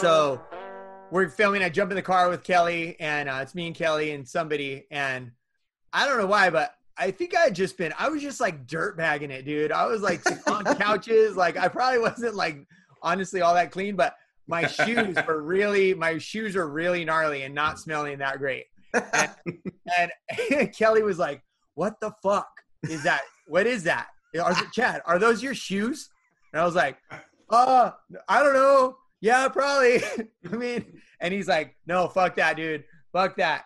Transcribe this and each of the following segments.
So we're filming. I jump in the car with Kelly, and it's me and Kelly and somebody. And I don't know why, but I think I had just been – I was just, like, dirtbagging it, dude. I was, like, on couches. Like, I probably wasn't, like, honestly all that clean, but my shoes were really – my shoes were really gnarly and not smelling that great. And Kelly was like, what the fuck is that? What is that? Chad, are those your shoes? And I was like, I don't know. Yeah, probably. I mean, and he's like, no, fuck that, dude. Fuck that.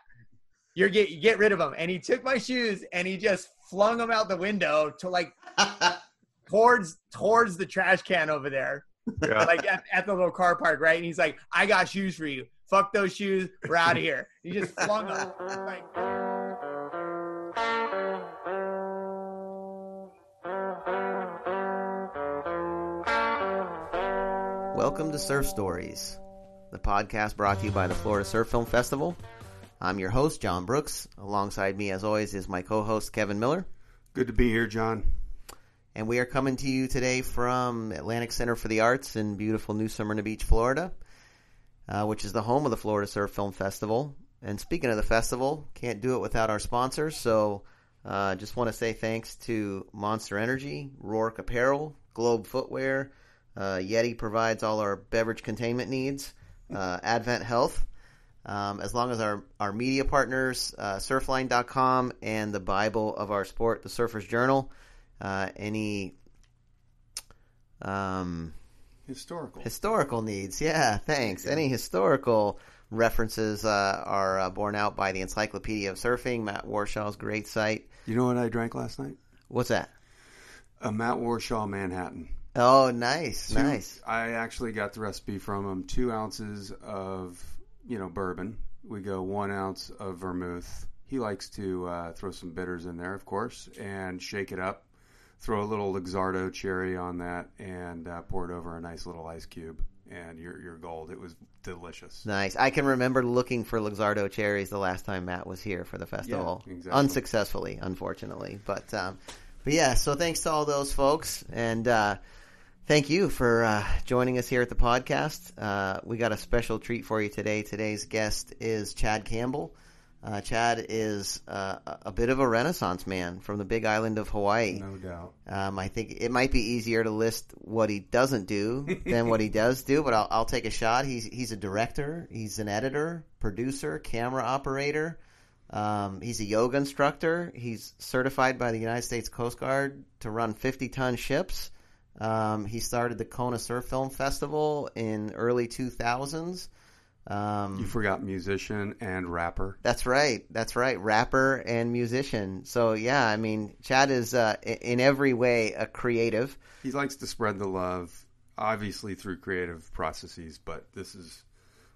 You get rid of them. And he took my shoes and he just flung them out the window to like towards the trash can over there. Yeah. Like at the little car park, right? And he's like, I got shoes for you. Fuck those shoes. We're out of here. He just flung them. Like, welcome to Surf Stories, the podcast brought to you by the Florida Surf Film Festival. I'm your host, John Brooks. Alongside me, as always, is my co-host, Kevin Miller. Good to be here, John. And we are coming to you today from Atlantic Center for the Arts in beautiful New Smyrna Beach, Florida, which is the home of the Florida Surf Film Festival. And speaking of the festival, can't do it without our sponsors, so just want to say thanks to Monster Energy, Roark Apparel, Globe Footwear, Yeti provides all our beverage containment needs, Advent Health, as long as our media partners, Surfline.com, and the Bible of our sport, the Surfer's Journal. Any historical needs, yeah, thanks. Yeah. Any historical references are borne out by the Encyclopedia of Surfing, Matt Warshaw's great site. You know what I drank last night? What's that? A Matt Warshaw Manhattan. Oh, nice. I actually got the recipe from him. 2 ounces of, bourbon. We go 1 ounce of vermouth. He likes to throw some bitters in there, of course, and shake it up. Throw a little Luxardo cherry on that and pour it over a nice little ice cube. And you're gold. It was delicious. Nice. I can remember looking for Luxardo cherries the last time Matt was here for the festival. Yeah, exactly. Unsuccessfully, unfortunately. But yeah, so thanks to all those folks. And thank you for joining us here at the podcast. We got a special treat for you today. Today's guest is Chad Campbell. Chad is a bit of a Renaissance man from the big island of Hawaii. No doubt. I think it might be easier to list what he doesn't do than what he does do, but I'll take a shot. He's a director. He's an editor, producer, camera operator. He's a yoga instructor. He's certified by the United States Coast Guard to run 50-ton ships. He started the Kona Surf Film Festival in early 2000s. You forgot musician and rapper. That's right. Rapper and musician. So yeah, I mean, Chad is in every way a creative. He likes to spread the love, obviously through creative processes, but this is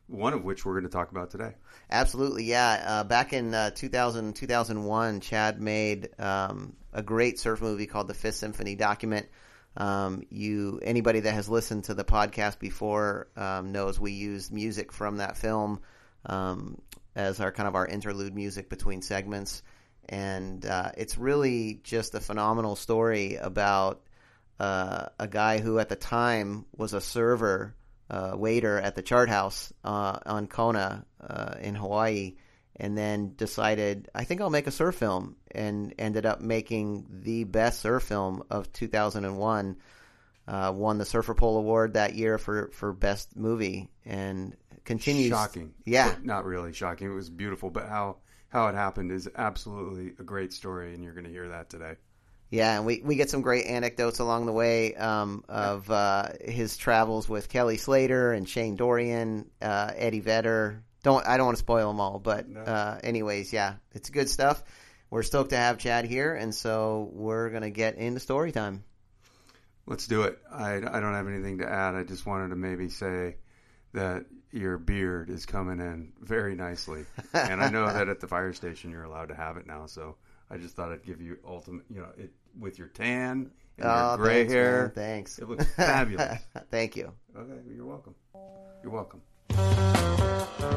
one of which we're going to talk about today. Absolutely, yeah. Back in 2001, Chad made a great surf movie called The Fifth Symphony Document. Anybody that has listened to the podcast before knows we used music from that film as our kind of our interlude music between segments, and it's really just a phenomenal story about a guy who at the time was a server waiter at the Chart House on Kona in Hawaii, and then decided, I think I'll make a surf film, and ended up making the best surf film of 2001. Won the Surfer Poll Award that year for best movie, and continues. Shocking. Yeah. Not really shocking. It was beautiful, but how it happened is absolutely a great story, and you're going to hear that today. Yeah, and we get some great anecdotes along the way of his travels with Kelly Slater and Shane Dorian, Eddie Vedder. I don't want to spoil them all, but no. Anyways, yeah, it's good stuff. We're stoked to have Chad here, and so we're going to get into story time. Let's do it. I don't have anything to add. I just wanted to maybe say that your beard is coming in very nicely, and I know that at the fire station you're allowed to have it now, so I just thought I'd give you ultimate, it with your tan and your gray hair. Man, thanks. It looks fabulous. Thank you. Okay, you're welcome. You're welcome. Hey,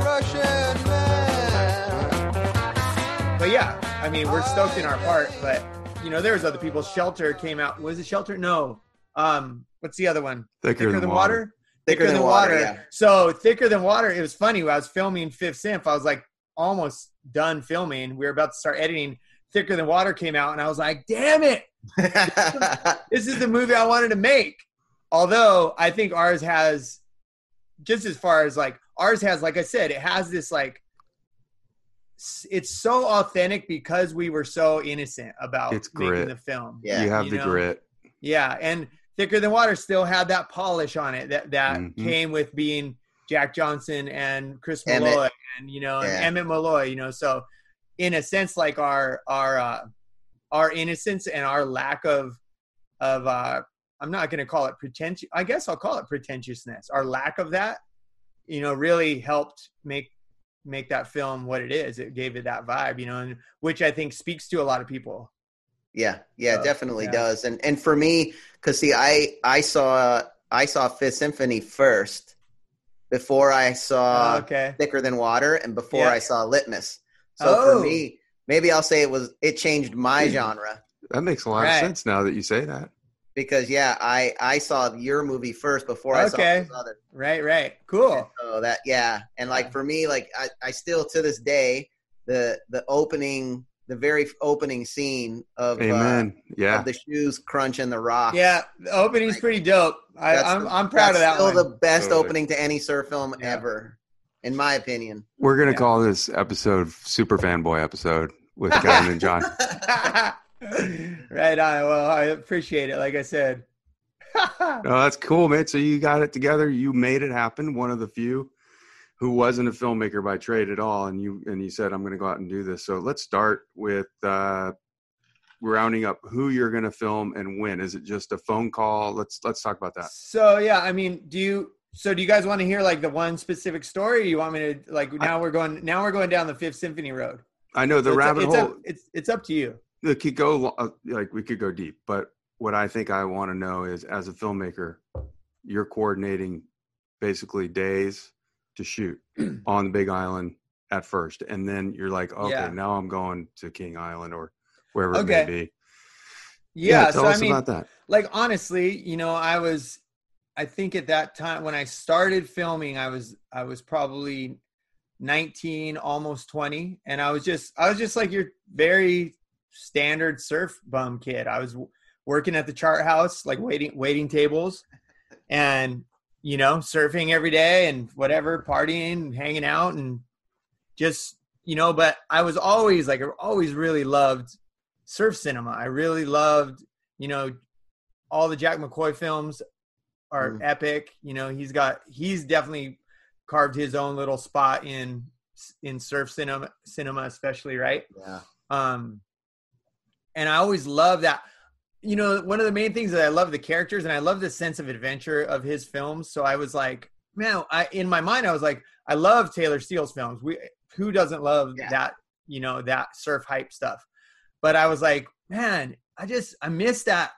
Russian man! But yeah, I mean, we're stoked in our part, but there was other people. Shelter came out. Was it Shelter? No. What's the other one? Thicker Than Water. Thicker Than Water. Yeah. So Thicker Than Water. It was funny. When I was filming Fifth Symp, I was like almost done filming. We were about to start editing. Thicker Than Water came out, and I was like, damn it. This is the movie I wanted to make. Although I think ours has, just as far as like I said, it has this it's so authentic because we were so innocent about making the film. Yeah. You have the grit. Yeah. And Thicker Than Water still had that polish on it that mm-hmm. came with being Jack Johnson and Chris Malloy and Emmett Malloy, so in a sense, like our innocence and our lack of I'm not going to call it pretentious. I guess I'll call it pretentiousness. Our lack of that, really helped make that film what it is. It gave it that vibe, and which I think speaks to a lot of people. Yeah, so, definitely does. And for me, because see, I saw Fifth Symphony first before I saw Thicker Than Water and before I saw Litmus. So for me, maybe I'll say it changed my genre. That makes a lot of sense now that you say that. Because I saw your movie first before I saw this other. Right. Cool. And so that and for me, I still to this day the opening. The very opening scene of the shoes crunch and the rock. Yeah, the opening's pretty dope. I'm proud of that. Still the best opening to any surf film ever, in my opinion. We're gonna call this episode "Super Fanboy" episode with Kevin and John. Right on. Well, I appreciate it. Like I said, no, that's cool, man. So you got it together. You made it happen. One of the few who wasn't a filmmaker by trade at all, and you said, I'm going to go out and do this. So let's start with rounding up who you're going to film and when. Is it just a phone call? Let's talk about that. So I mean, do you guys want to hear the one specific story, or you want me to we're going down the Fifth Symphony road? I know the rabbit hole. It's up to you. It could go we could go deep, but what I think I want to know is, as a filmmaker, you're coordinating basically days to shoot on the Big Island at first, and then you're like, now I'm going to King Island or wherever it may be. Tell us about that. Honestly, I think at that time when I started filming, I was probably 19, almost 20, and I was just like your very standard surf bum kid. I was working at the Chart House, waiting tables, and surfing every day and whatever, partying, hanging out, and just, but I was always I always really loved surf cinema. I really loved, all the Jack McCoy films are epic. He's definitely carved his own little spot in surf cinema, especially. Right. Yeah. And I always loved that. One of the main things that I love the characters, and I love the sense of adventure of his films. So I was like, man, in my mind, I was like, I love Taylor Steele's films. Who doesn't love that, that surf hype stuff? But I was like, man, I miss that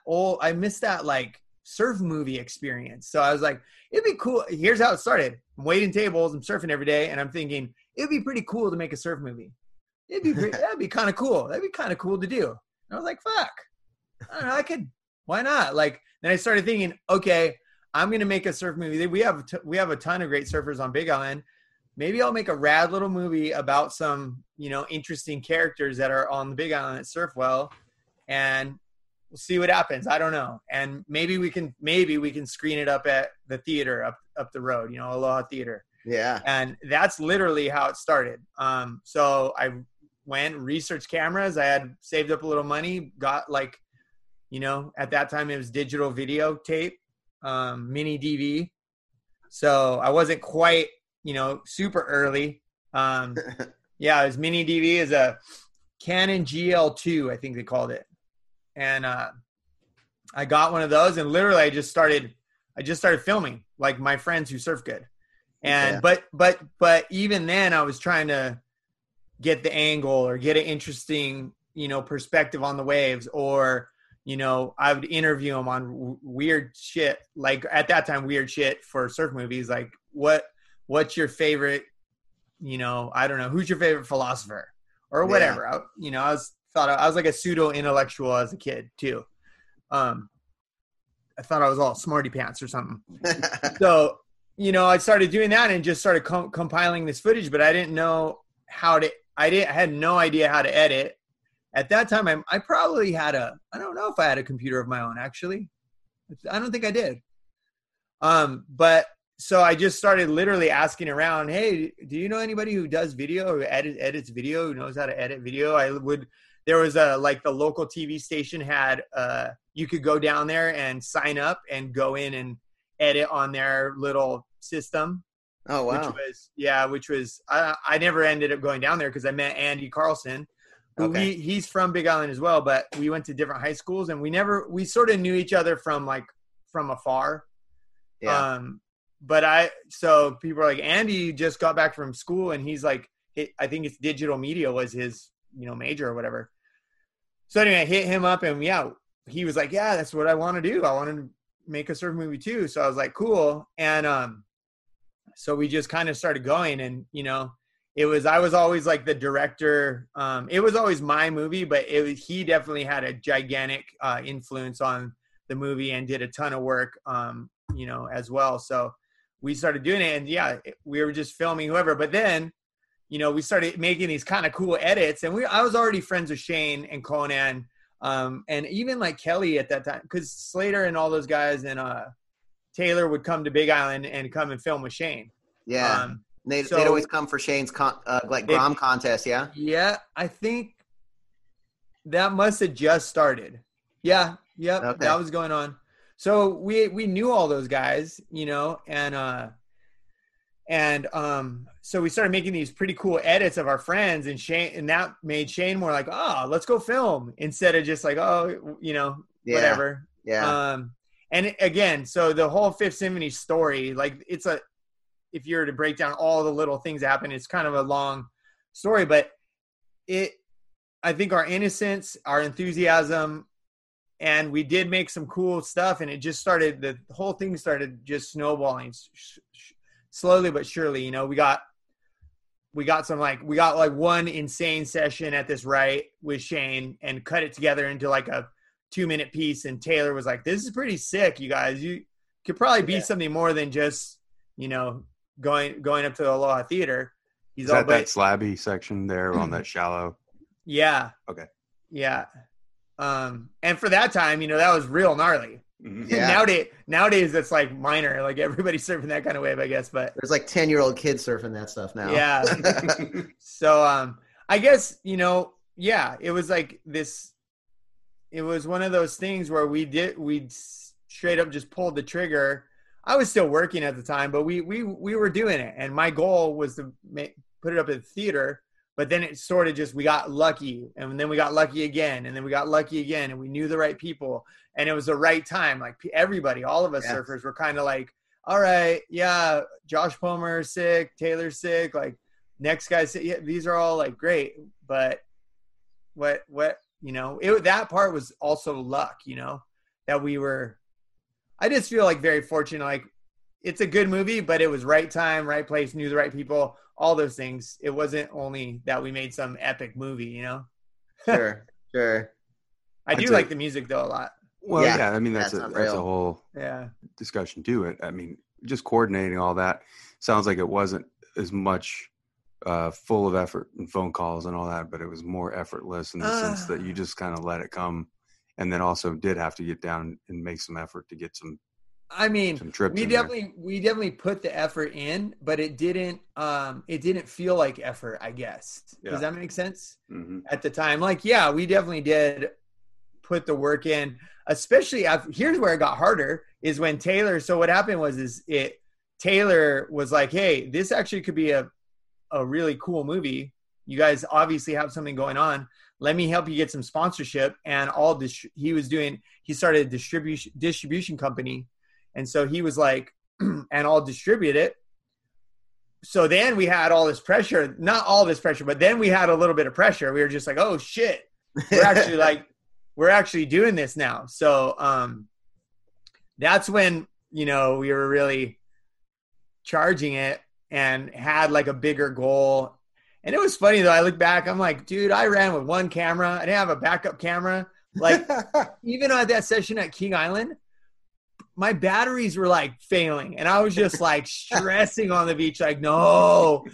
surf movie experience. So I was like, it'd be cool. Here's how it started. I'm waiting tables, I'm surfing every day, and I'm thinking it'd be pretty cool to make a surf movie. That'd be kind of cool. That'd be kind of cool to do. And I was like, fuck. I don't know, I could Why not? Like, then I started thinking, okay, I'm going to make a surf movie. We have a ton of great surfers on Big Island. Maybe I'll make a rad little movie about some, you know, interesting characters that are on the Big Island that surf well, and we'll see what happens. I don't know. And maybe we can screen it up at the theater up the road, you know, Aloha Theater. Yeah. And that's literally how it started. So I went, researched cameras. I had saved up a little money, got like, you know, at that time it was digital videotape, mini DV. So I wasn't quite, you know, super early. Yeah, it was mini DV, is a Canon GL2, I think they called it. And I got one of those, and literally I just started filming like my friends who surf good. And yeah. but even then I was trying to get the angle or get an interesting, you know, perspective on the waves, or, you know, I would interview them on weird shit. Like at that time, weird shit for surf movies. Like what's your favorite, you know, I don't know, who's your favorite philosopher or whatever. Yeah. I was like a pseudo intellectual as a kid too. I thought I was all smarty pants or something. So, you know, I started doing that and just started compiling this footage, but I didn't know how to, I had no idea how to edit. At that time, I probably had I don't know if I had a computer of my own, actually. I don't think I did. But so I just started literally asking around, hey, do you know anybody who does video or edits video, who knows how to edit video? There was the local TV station had, you could go down there and sign up and go in and edit on their little system. Oh, wow. Which was I never ended up going down there because I met Andy Carlson. Okay. He's from Big Island as well, but we went to different high schools, and we sort of knew each other from afar. Yeah. So people are like, Andy just got back from school, and he's like, I think it's digital media was his, you know, major or whatever. So anyway, I hit him up, and yeah, he was like, yeah, that's what I want to do. I want to make a surf movie too. So I was like, cool. And, so we just kind of started going, and, you know, I was always like the director. It was always my movie, but he definitely had a gigantic influence on the movie and did a ton of work, you know, as well. So we started doing it, and yeah, we were just filming whoever. But then, you know, we started making these kind of cool edits, and I was already friends with Shane and Conan, and even like Kelly at that time, because Slater and all those guys and Taylor would come to Big Island and come and film with Shane. Yeah. They'd always come for Shane's Grom contest, yeah? Yeah, I think that must have just started. Yeah, yep, okay. That was going on. So we knew all those guys, you know, and so we started making these pretty cool edits of our friends, and Shane, and that made Shane more like, oh, let's go film, instead of just like, oh, you know, yeah, whatever. Yeah. And again, so the whole Fifth Symphony story, like if you were to break down all the little things that happen, it's kind of a long story, but I think our innocence, our enthusiasm, and we did make some cool stuff, and it just started, the whole thing started just snowballing slowly but surely. You know, we got one insane session at this right with Shane and cut it together into like a 2-minute piece. And Taylor was like, this is pretty sick. You guys, you could probably be something more than just, you know, going up to the Aloha Theater. He's all that slabby section there on that shallow. Yeah. Okay. Yeah. And for that time, you know, that was real gnarly. Yeah. Nowadays it's like minor, like everybody's surfing that kind of wave, I guess, but there's like 10-year-old kids surfing that stuff now. Yeah. So, I guess, you know, yeah, it was like this, it was one of those things where we straight up just pulled the trigger. I was still working at the time, but we were doing it. And my goal was to put it up at the theater, but then it sort of just, we got lucky, and then we got lucky again, and then we got lucky again, and we knew the right people, and it was the right time. Like everybody, all of us surfers were kind of like, all right, yeah, Josh Palmer sick, Taylor's sick, like next guy sick. Yeah, these are all like great, but what, you know, that part was also luck, you know, that we were, I just feel like very fortunate. Like it's a good movie, but it was right time, right place, knew the right people, all those things. It wasn't only that we made some epic movie, you know? Sure. I do like the music though a lot. Well, yeah, I mean, that's a whole discussion too. I mean, just coordinating all that sounds like it wasn't as much full of effort and phone calls and all that, but it was more effortless in the sense that you just kind of let it come, and then also did have to get down and make some effort to get some. I mean, some trips we definitely put the effort in, but it didn't feel like effort, I guess. Yeah. Does that make sense? Mm-hmm. At the time, like, yeah, we definitely did put the work in, especially after, here's where it got harder is when Taylor. So what happened was Taylor was like, hey, this actually could be a really cool movie. You guys obviously have something going on. Let me help you get some sponsorship. And all this, he started a distribution company. And so he was like, and I'll distribute it. So then we had all this pressure, not all this pressure, but then we had a little bit of pressure. We were just like, oh shit, we're actually doing this now. So that's when, you know, we were really charging it and had like a bigger goal. And it was funny though. I look back, I'm like, dude, I ran with one camera. I didn't have a backup camera. Like even at that session at King Island, my batteries were like failing and I was just like stressing on the beach. Like, no.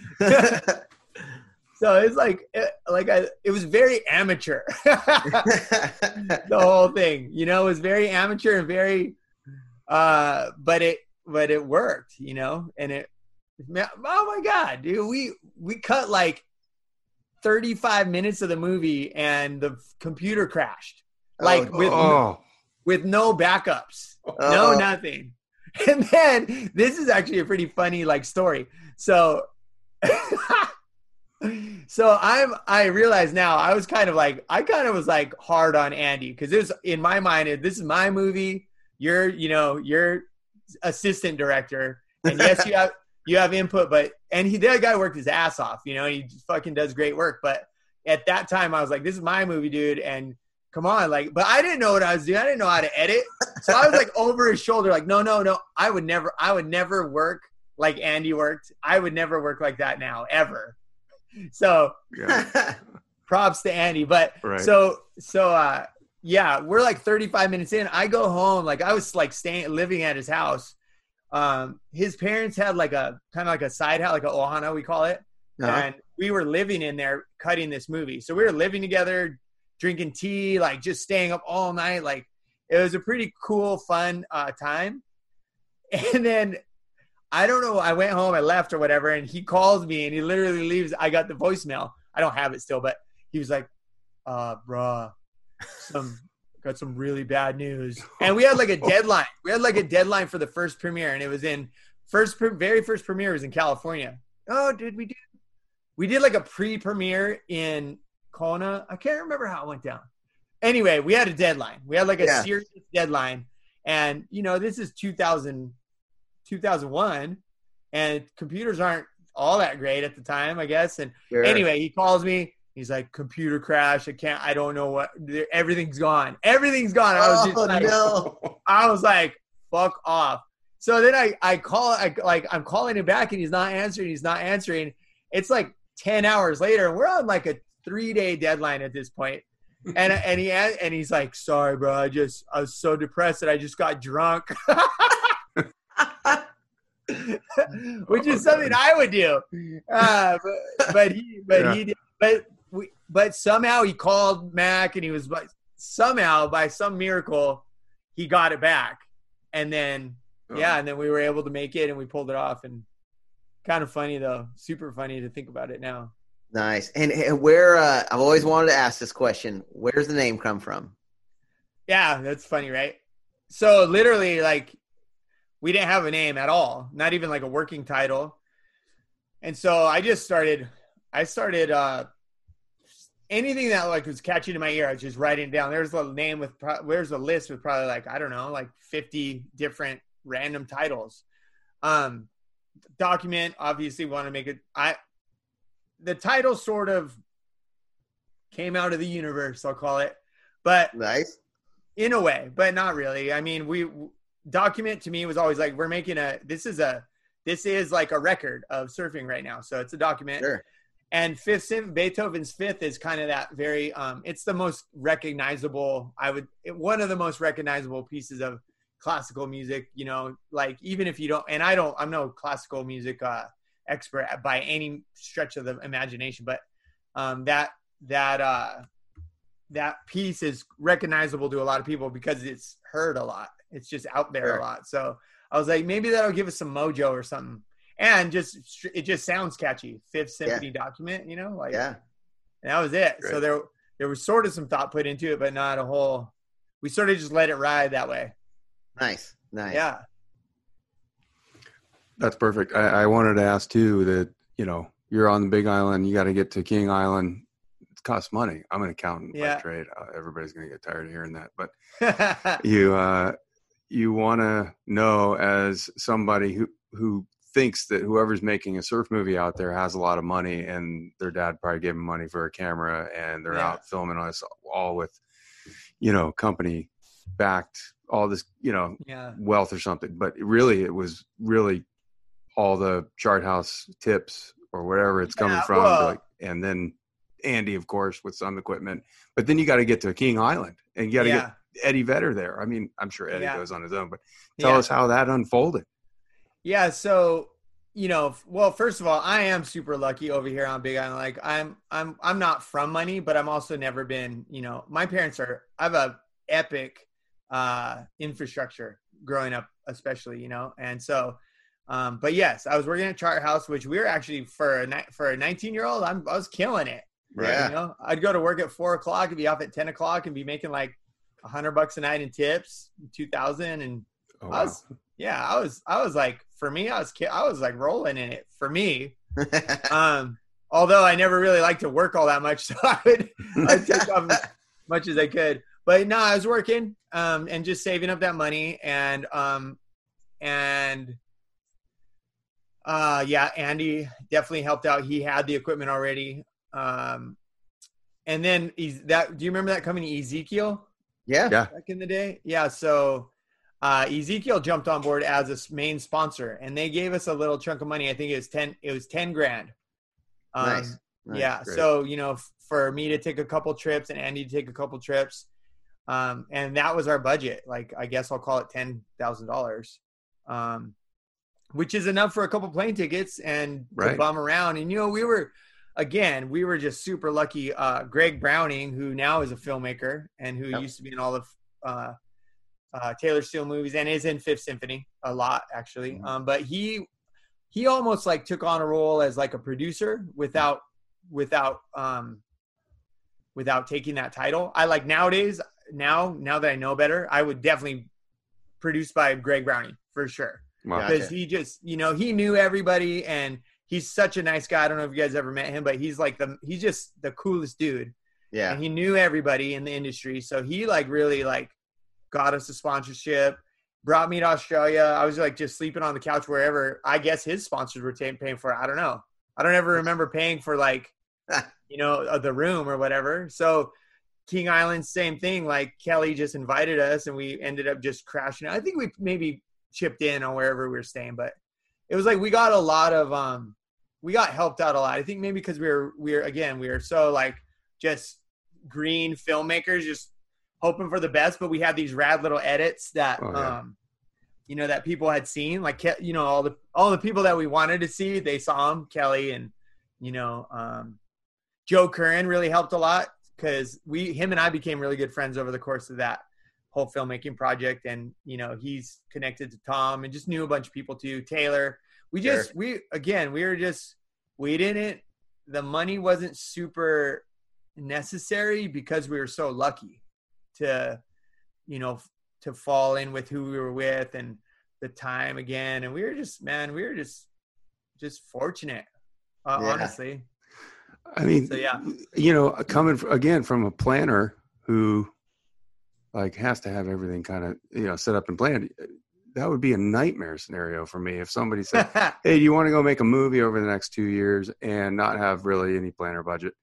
So it's like, it was very amateur. The whole thing, you know, it was very amateur and very, but it worked, you know, and it, oh my God, dude, we cut like 35 minutes of the movie and the computer crashed with no backups, no nothing. And then this is actually a pretty funny like story. So, I realize now I was kind of like, I was hard on Andy. Cause this in my mind, this is my movie. You're assistant director. And yes, you have input, but that guy worked his ass off, you know, and he fucking does great work. But at that time I was like, this is my movie, dude. And come on, like, but I didn't know what I was doing. I didn't know how to edit. So I was like over his shoulder, like, no. I would never work like Andy worked. I would never work like that now, ever. So props to Andy. But we're like 35 minutes in. I go home. Like I was like living at his house. His parents had like a kind of like a side house, like an ohana, we call it. Uh-huh. And we were living in there cutting this movie. So we were living together, drinking tea, like just staying up all night. Like it was a pretty cool, fun time. And then I don't know, I went home, I left or whatever. And he calls me and he literally leaves. I got the voicemail. I don't have it still, but he was like, bruh, got some really bad news. And we had like a deadline. We had like a deadline for the first premiere. And it was very first premiere was in California. Oh, did we do? We did like a pre-premiere in Kona. I can't remember how it went down. Anyway, we had a deadline. We had like a serious deadline. And, you know, this is 2001 and computers aren't all that great at the time, I guess. And anyway, he calls me. He's like, computer crash. I don't know what, everything's gone. Everything's gone. I was like, fuck off. So then I'm calling him back and he's not answering. It's like 10 hours later and we're on like a 3-day deadline at this point. And he's like, sorry, bro. I was so depressed that I just got drunk. Which is something I would do. But somehow he called Mac and he was like, somehow by some miracle, he got it back. And then, and then we were able to make it and we pulled it off. And kind of funny though, super funny to think about it now. Nice. And where, I've always wanted to ask this question, where's the name come from? Yeah, that's funny, right? So literally like we didn't have a name at all, not even like a working title. And so I started anything that like was catchy to my ear, I was just writing it down. There's a list with probably like, I don't know, like 50 different random titles. Document, obviously want to make it. The title sort of came out of the universe, I'll call it, but nice in a way, but not really. I mean, Document to me was always like, we're making this is like a record of surfing right now. So it's a document. Sure. And Beethoven's Fifth is kind of that very, it's the most recognizable, one of the most recognizable pieces of classical music, you know, like even if you don't, and I'm no classical music expert by any stretch of the imagination, but that piece is recognizable to a lot of people because it's heard a lot. It's just out there a lot. So I was like, maybe that'll give us some mojo or something. And it just sounds catchy. Fifth Symphony Document, you know, like, and that was it. Right. So there was sort of some thought put into it, but not a whole, we sort of just let it ride that way. Nice. Yeah. That's perfect. I wanted to ask too that, you know, you're on the Big Island, you got to get to King Island. It costs money. I'm an accountant by trade. Everybody's going to get tired of hearing that, but you want to know as somebody who thinks that whoever's making a surf movie out there has a lot of money and their dad probably gave them money for a camera and they're out filming us all with, you know, company backed all this, you know, wealth or something. But really, it was really all the Chart House tips or whatever it's coming from. Like, and then Andy, of course, with some equipment, but then you got to get to King Island and you got to get Eddie Vedder there. I mean, I'm sure Eddie goes on his own, but tell us how that unfolded. Yeah. So, you know, well, first of all, I am super lucky over here on Big Island. Like I'm not from money, but I'm also never been, you know, my parents I have a epic, infrastructure growing up, especially, you know? And so, but yes, I was working at Chart House, which we were actually for a 19-year-old, I was killing it. You know, I'd go to work at 4:00 and be off at 10:00 and be making like $100 a night in tips, 2,000. And I was like, for me, I was like rolling in it for me. Although I never really liked to work all that much. So I'd take off as much as I could, but no, I was working, and just saving up that money. And, Andy definitely helped out. He had the equipment already. And then do you remember that company Ezekiel? Yeah. Back in the day. Yeah. So, Ezekiel jumped on board as a main sponsor and they gave us a little chunk of money. I think it was 10 grand. Nice. Yeah. Great. So, you know, for me to take a couple trips and Andy to take a couple trips. And that was our budget. Like, I guess I'll call it $10,000, which is enough for a couple plane tickets and to bum around. And, you know, we were just super lucky. Greg Browning, who now is a filmmaker and who used to be in all of Taylor Steele movies and is in Fifth Symphony a lot, actually. Mm-hmm. But he almost like took on a role as like a producer without taking that title. I like nowadays, now that I know better, I would definitely produce by Greg Browning for sure. Wow. Because he just, you know, he knew everybody and he's such a nice guy. I don't know if you guys ever met him, but he's just the coolest dude. Yeah. And he knew everybody in the industry. So he like really like got us a sponsorship, brought me to Australia. I was like just sleeping on the couch wherever. I guess his sponsors were paying for it. I don't know. I don't ever remember paying for like, you know, the room or whatever. So King Island, same thing. Like Kelly just invited us and we ended up just crashing. I think we maybe chipped in on wherever we were staying, but it was like, we got a lot of, we got helped out a lot. I think maybe because we were so like just green filmmakers, just hoping for the best, but we had these rad little edits that, you know, that people had seen, like, you know, all the people that we wanted to see, they saw him, Kelly and, you know, Joe Curran really helped a lot because him and I became really good friends over the course of that whole filmmaking project. And, you know, he's connected to Tom and just knew a bunch of people too. Taylor, the money wasn't super necessary because we were so lucky to, you know, to fall in with who we were with and the time again. And we were just fortunate, honestly. I mean, so, you know, coming again from a planner who like has to have everything kind of, you know, set up and planned. That would be a nightmare scenario for me. If somebody said, hey, do you want to go make a movie over the next 2 years and not have really any planner budget?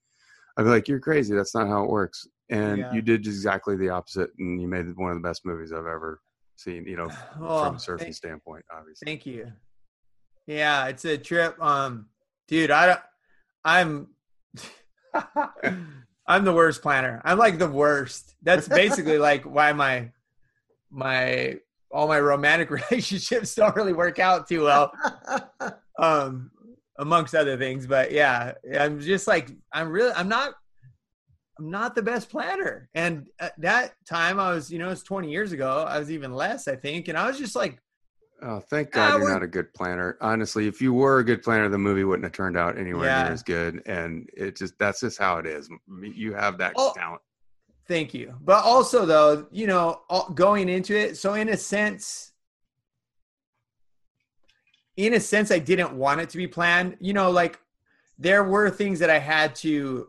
I'd be like, you're crazy. That's not how it works. And you did exactly the opposite. And you made one of the best movies I've ever seen, you know, from a surfing standpoint, obviously. Thank you. Yeah. It's a trip. Dude, I'm I'm the worst planner. I'm like the worst. That's basically like why my all my romantic relationships don't really work out too well, amongst other things. But yeah, I'm just like, I'm not the best planner. And at that time I was, it's 20 years ago. I was even less, I think. And I was just like, oh, thank God you're not a good planner. Honestly, if you were a good planner, the movie wouldn't have turned out anywhere near as good. And that's just how it is. You have that talent. Thank you. But also though, going into it. So in a sense, I didn't want it to be planned, like there were things that I had to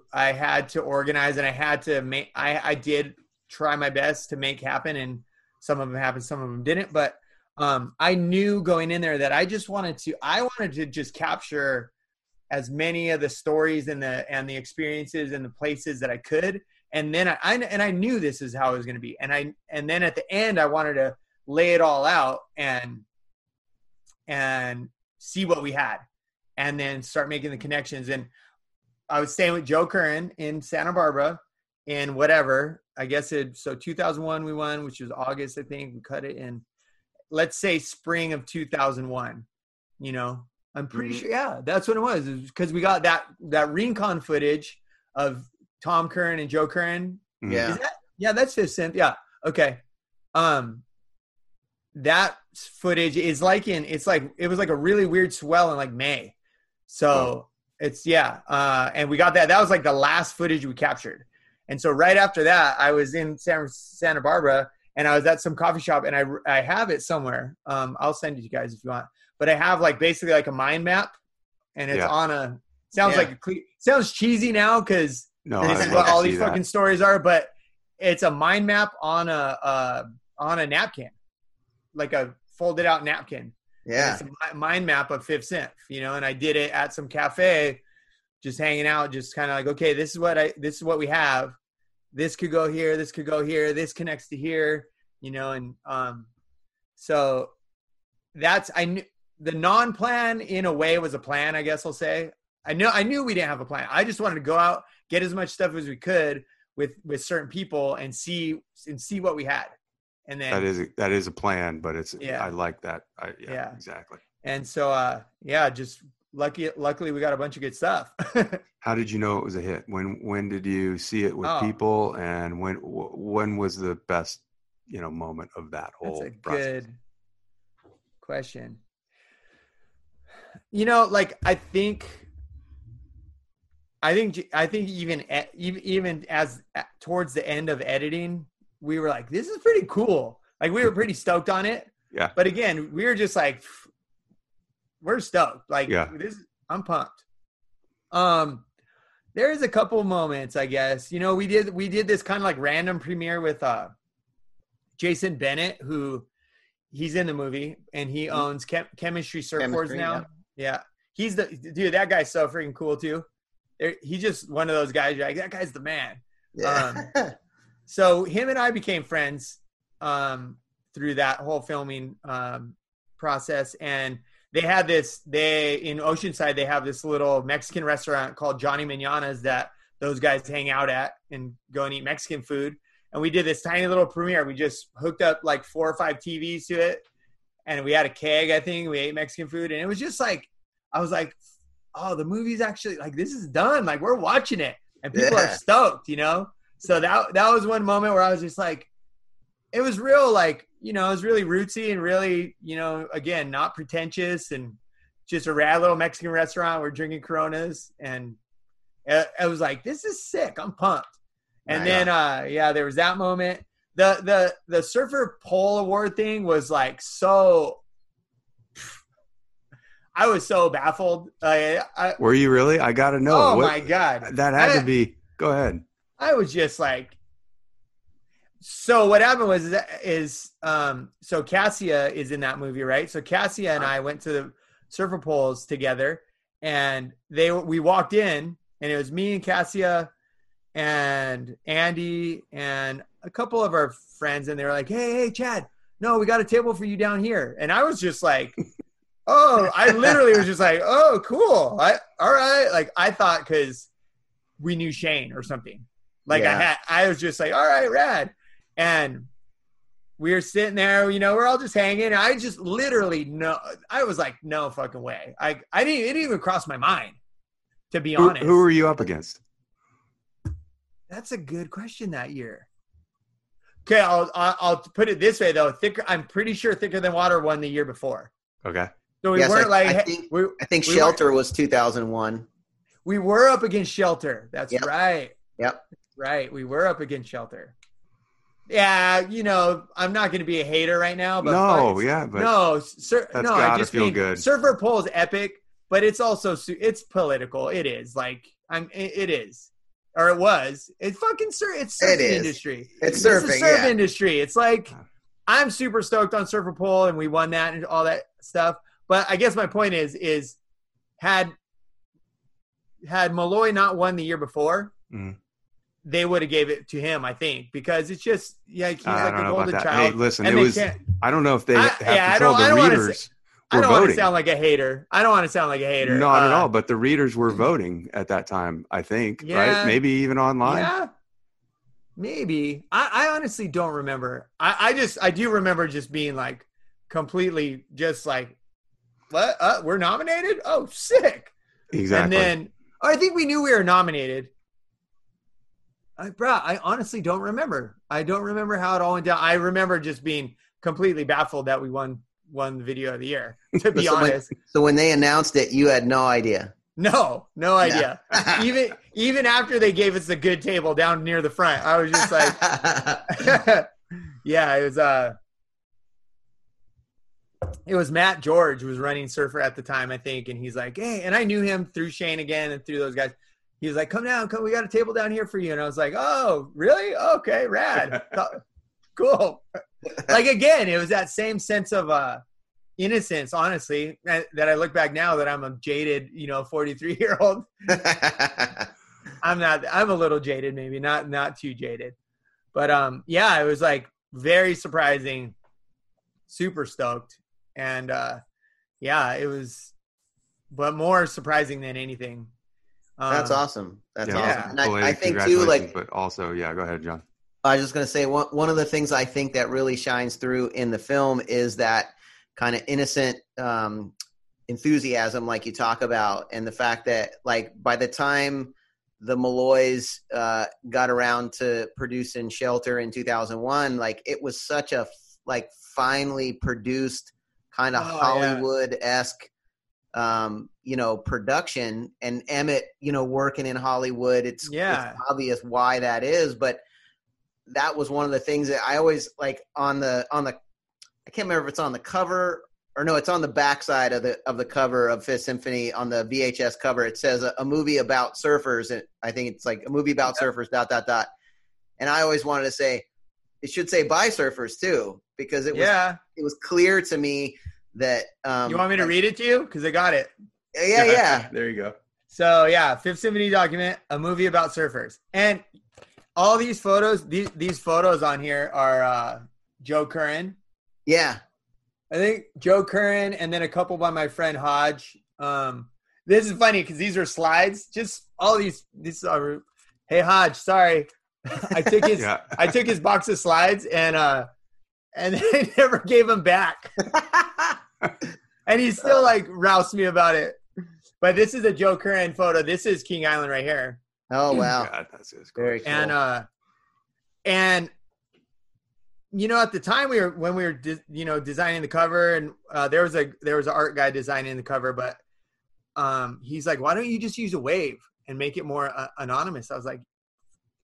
organize, and I did try my best to make happen, and some of them happened, some of them didn't. But I knew going in there that I wanted to just capture as many of the stories and the experiences and the places that I could. And then I knew this is how it was going to be. And then at the end, I wanted to lay it all out and see what we had, and then start making the connections. And I was staying with Joe Curran in Santa Barbara in 2001 we won, which was August, I think. We cut it in, let's say, spring of 2001, I'm pretty sure. Yeah, that's what it was. Because we got that Rincon footage of Tom Curran and Joe Curran. Yeah. That's Fifth Synth. Yeah. Okay. That footage is it was like a really weird swell in like May. So and we got that was like the last footage we captured. And so right after that, I was in Santa Barbara, and I was at some coffee shop, and I have it somewhere. I'll send it to you guys if you want, but I have like basically like a mind map, and it's on a, sounds cheesy now, 'cause this is what all these fucking stories are, but it's a mind map on a napkin, like a folded out napkin. Yeah. And it's a mind map of Fifth Synth, and I did it at some cafe, just hanging out, just kind of like, okay, this is what we have. This could go here. This could go here. This connects to here, and so the non-plan in a way was a plan, I guess I'll say. I knew we didn't have a plan. I just wanted to go out, get as much stuff as we could with certain people, and see what we had. And then that is a plan, but it's, I like that. Exactly. And so, just luckily we got a bunch of good stuff. How did you know it was a hit? When did you see it with people, and when was the best, moment of that whole process? That's a good question. I think even as towards the end of editing, we were like, this is pretty cool. Like, we were pretty stoked on it. Yeah. But again, we were just like, we're stoked. Like, I'm pumped. There is a couple moments, I guess. We did this kind of like random premiere with Jason Bennett, who he's in the movie, and he owns Chemistry Surfboards now. Yeah. He's the dude. That guy's so freaking cool too. He's just one of those guys. You're like, that guy's the man. Yeah. So him and I became friends through that whole filming process. And they had in Oceanside, they have this little Mexican restaurant called Johnny Manana's that those guys hang out at and go and eat Mexican food. And we did this tiny little premiere. We just hooked up like 4 or 5 TVs to it. And we had a keg, I think. We ate Mexican food. And it was just like, I was like, oh, the movie's actually like, this is done. Like, we're watching it. And people are stoked, So that was one moment where I was just like, it was real, like, it was really rootsy and really, again, not pretentious, and just a rad little Mexican restaurant. We're drinking Coronas, and I was like, this is sick. I'm pumped. And there was that moment. The Surfer Poll Award thing was like, so I was so baffled. Were you really? I got to know. Oh my God. That had to be, go ahead. I was just like, so what happened was so Cassia is in that movie, right? So Cassia and I went to the Surfer Polls together, and we walked in, and it was me and Cassia and Andy and a couple of our friends, and they were like, hey, Chad, no, we got a table for you down here. And I was just like, I literally was just like, oh, cool. All right. Like, I thought, because we knew Shane or something. Like I was just like, all right, rad. And we were sitting there, you know, we're all just hanging. I just literally I was like, no fucking way. It didn't even cross my mind, to be honest. Who were you up against? That's a good question that year. Okay, I'll put it this way though. I'm pretty sure Thicker Than Water won the year before. Okay. So we weren't I think Shelter was 2001. We were up against Shelter. That's right. Yep. Right. We were up against Shelter. Yeah, you know, I'm not going to be a hater right now. But I just feel good. Surfer Poll is epic, but it's also it's political. It is like it is. Or it was. It's surfing industry. It's surfing industry. It's like I'm super stoked on Surfer Poll, and we won that and all that stuff. But I guess my point is had Malloy not won the year before, they would have gave it to him, I think, because it's just he's like a golden child. Hey, listen, I don't know if they have control. I don't want to sound like a hater. Not at all. But the readers were voting at that time, I think, right? Maybe even online. Yeah, maybe. I honestly don't remember. I do remember just being like completely just like, what? We're nominated? Oh, sick. Exactly. And then I think we knew we were nominated. I honestly don't remember. I don't remember how it all went down. I remember just being completely baffled that we won the video of the year, to be honest. So when they announced it, you had no idea? No idea. Even after they gave us the good table down near the front, I was just like yeah, it was Matt George was running Surfer at the time, I think, and he's like, hey, and I knew him through Shane again and through those guys. He was like, come down, we got a table down here for you. And I was like, oh, really? Okay, rad. Cool. Like, again, it was that same sense of innocence, honestly, that I look back now that I'm a jaded, 43-year-old. I'm a little jaded, maybe not too jaded, but it was like very surprising, super stoked. And it was, but more surprising than anything. That's awesome. Awesome. And I think too, like, but also, go ahead, John. I was just going to say one of the things I think that really shines through in the film is that kind of innocent enthusiasm, like you talk about, and the fact that, like, by the time the Malloys got around to producing Shelter in 2001, like, it was such a finely produced kind of Hollywood-esque, production. And Emmett, working in Hollywood, it's obvious why that is, but that was one of the things that I always like on the I can't remember if it's on the cover or no, it's on the backside of the cover of Fifth Symphony. On the VHS cover, it says a movie about surfers. And I think it's like a movie about surfers, .. And I always wanted to say, it should say by surfers too, because it was clear to me that, you want me to read it to you? 'Cause I got it. Yeah. There you go. So Fifth Symphony Document, a movie about surfers. And all these photos, these photos on here are Joe Curran. Yeah. I think Joe Curran, and then a couple by my friend Hodge. This is funny because these are slides. Just all these. This are, hey Hodge, sorry, I took his box of slides and they never gave him back. And he still roused me about it. But this is a Joe Curran photo. This is King Island right here. Oh wow! God, that's cool. Very cool. And at the time we were designing the cover, and there was an art guy designing the cover, but he's like, why don't you just use a wave and make it more anonymous? I was like,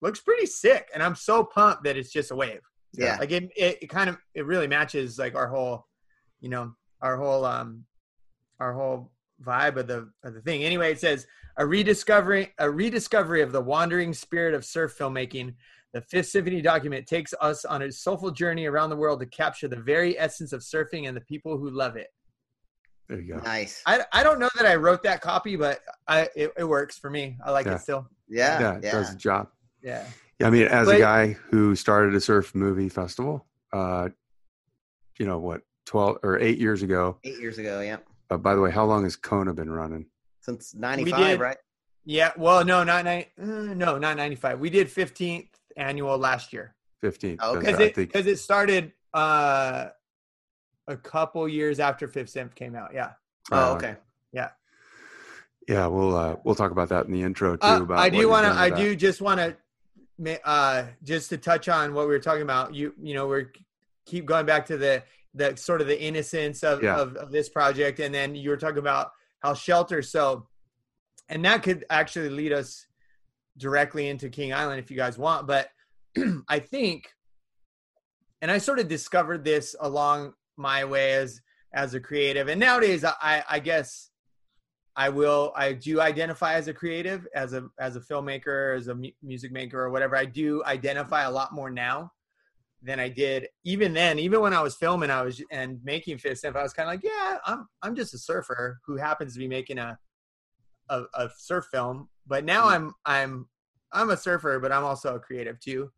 looks pretty sick, and I'm so pumped that it's just a wave. Yeah, like it really matches like our whole vibe of the thing. Anyway, it says a rediscovery of the wandering spirit of surf filmmaking. The Fifth Symphony Document takes us on a soulful journey around the world to capture the very essence of surfing and the people who love it. There you go. Nice. I don't know that I wrote that copy, but it works for me. I like it still. Yeah. It does the job. Yeah. Yeah. I mean, a guy who started a surf movie festival, 8 years ago. Yeah. By the way, how long has Kona been running? Since 95, right? Yeah. Well, no, not 95. We did 15th annual last year. 15th. Because it started a couple years after Fifth Simp came out. Yeah. Oh, okay. Yeah. Yeah. We'll talk about that in the intro too. I just want to touch on what we were talking about. You know, we're keep going back to the sort of the innocence of this project. And then you were talking about how Shelter. So, and that could actually lead us directly into King Island if you guys want. But I think, and I sort of discovered this along my way as a creative. And nowadays I guess I do identify as a creative, as a filmmaker, as a music maker or whatever. I do identify a lot more now than I did even then. Even when I was filming, and making Fifth Symphony, I was kind of like, yeah, I'm just a surfer who happens to be making a surf film. But now I'm a surfer, but I'm also a creative too.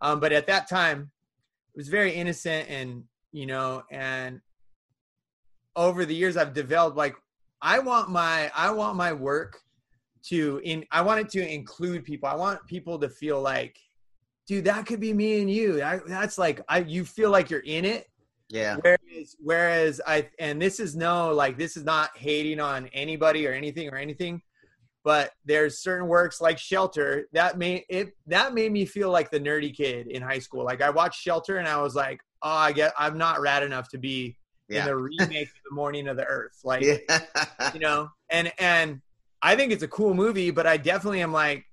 But at that time, it was very innocent, and you know, and over the years I've developed like I want my work I want it to include people. I want people to feel like, dude, that could be me and you. You feel like you're in it. Yeah. Whereas this is not hating on anybody or anything, but there's certain works like Shelter that made me feel like the nerdy kid in high school. Like I watched Shelter and I was like, oh, I'm not rad enough to be in the remake of The Morning of the Earth. Like, you know, and I think it's a cool movie, but I definitely am like,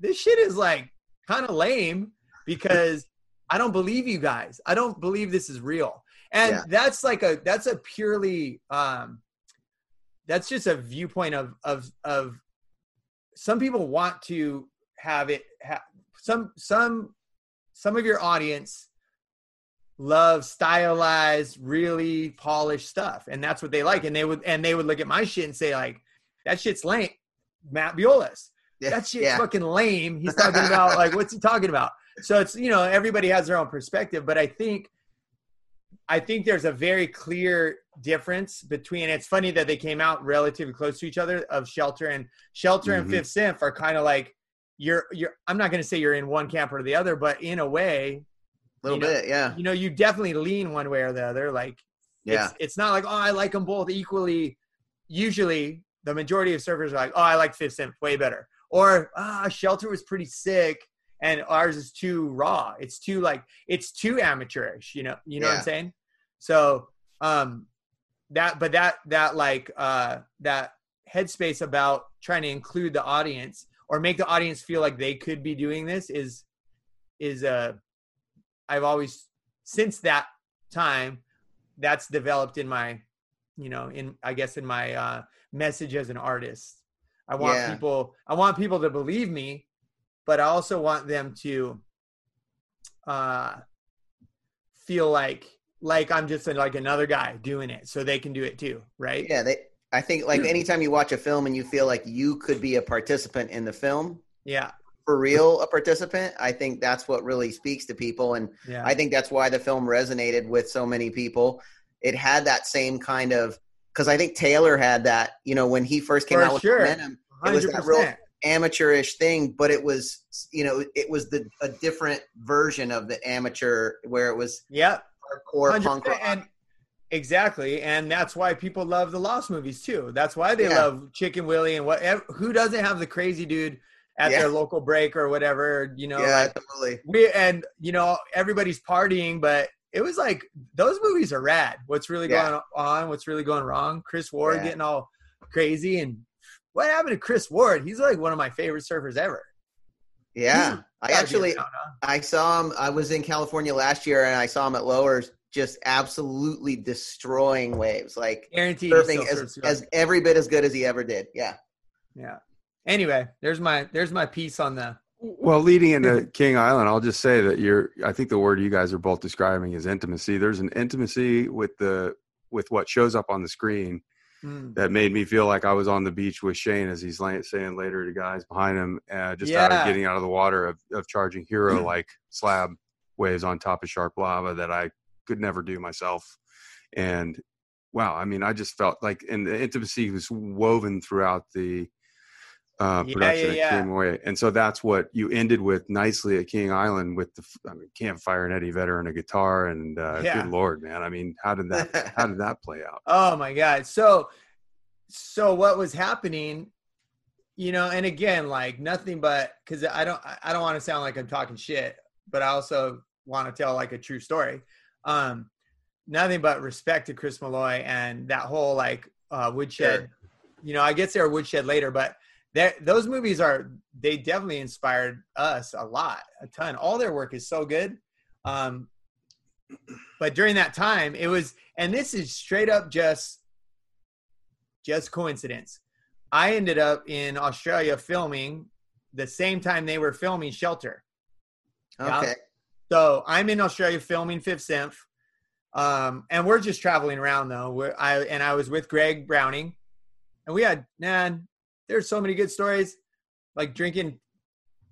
this shit is like kind of lame because I don't believe you guys. I don't believe this is real. And that's like that's a purely, that's just a viewpoint of some people want to have it. Some of your audience love stylized, really polished stuff. And that's what they like. And they would look at my shit and say like, that shit's lame. Matt Biolas. Yeah. That shit's fucking lame. He's talking about like, what's he talking about? So it's, you know, everybody has their own perspective, but I think there's a very clear difference between, and it's funny that they came out relatively close to each other, of Shelter and Fifth Symphony are kind of like, I'm not going to say you're in one camp or the other, but in a way, a little bit. You know, you definitely lean one way or the other. Like, it's not like, oh, I like them both equally. Usually the majority of surfers are like, oh, I like Fifth Symphony way better. Or, Shelter was pretty sick. And ours is too raw. It's too like, it's too amateurish, you know what I'm saying? So, that headspace about trying to include the audience or make the audience feel like they could be doing this is I've always, since that time, that's developed in my, you know, in my message as an artist. I want people to believe me, but I also want them to feel like I'm just like another guy doing it, so they can do it too, right? Yeah, I think like anytime you watch a film and you feel like you could be a participant in the film, for real, a participant, I think that's what really speaks to people, and I think that's why the film resonated with so many people. It had that same kind of, because I think Taylor had that, you know, when he first came out with Momentum, 100%. It was that real amateurish thing, but it was, you know, it was a different version of the amateur, where it was hardcore punk rock. And exactly, and that's why people love the Lost movies too. That's why they love Chicken Willie and whatever. Who doesn't have the crazy dude at their local break or whatever, you know? Yeah, like, absolutely. And you know, everybody's partying, but it was like, those movies are rad. What's really going on? What's really going wrong? Chris Ward getting all crazy. And what happened to Chris Ward? He's like one of my favorite surfers ever. Yeah. I saw him. I was in California last year and I saw him at Lowers just absolutely destroying waves. Like, guaranteed surfing as every bit as good as he ever did. Yeah. Yeah. Anyway, there's my piece on the. Well, leading into King Island, I'll just say that I think the word you guys are both describing is intimacy. There's an intimacy with what shows up on the screen. That made me feel like I was on the beach with Shane, as he's saying later to guys behind him, getting out of the water of charging hero-like slab waves on top of sharp lava that I could never do myself. And wow, I mean, I just felt like, and the intimacy was woven throughout the production that came away. And so that's what you ended with nicely at King Island with the campfire and Eddie Vedder and a guitar. And good Lord, man. I mean, how did that play out? Oh my God. So what was happening, you know, and again, like nothing but, cause I don't want to sound like I'm talking shit, but I also want to tell like a true story. Nothing but respect to Chris Malloy and that whole like Woodshed, sure. You know, I guess they're Woodshed later, but those movies they definitely inspired us a ton. All their work is so good. But during that time it was, and this is straight up just coincidence. I ended up in Australia filming the same time they were filming Shelter. Okay. Yeah? So I'm in Australia filming Fifth Symph. And we're just traveling around though. I was with Greg Browning and we had, there's so many good stories, like drinking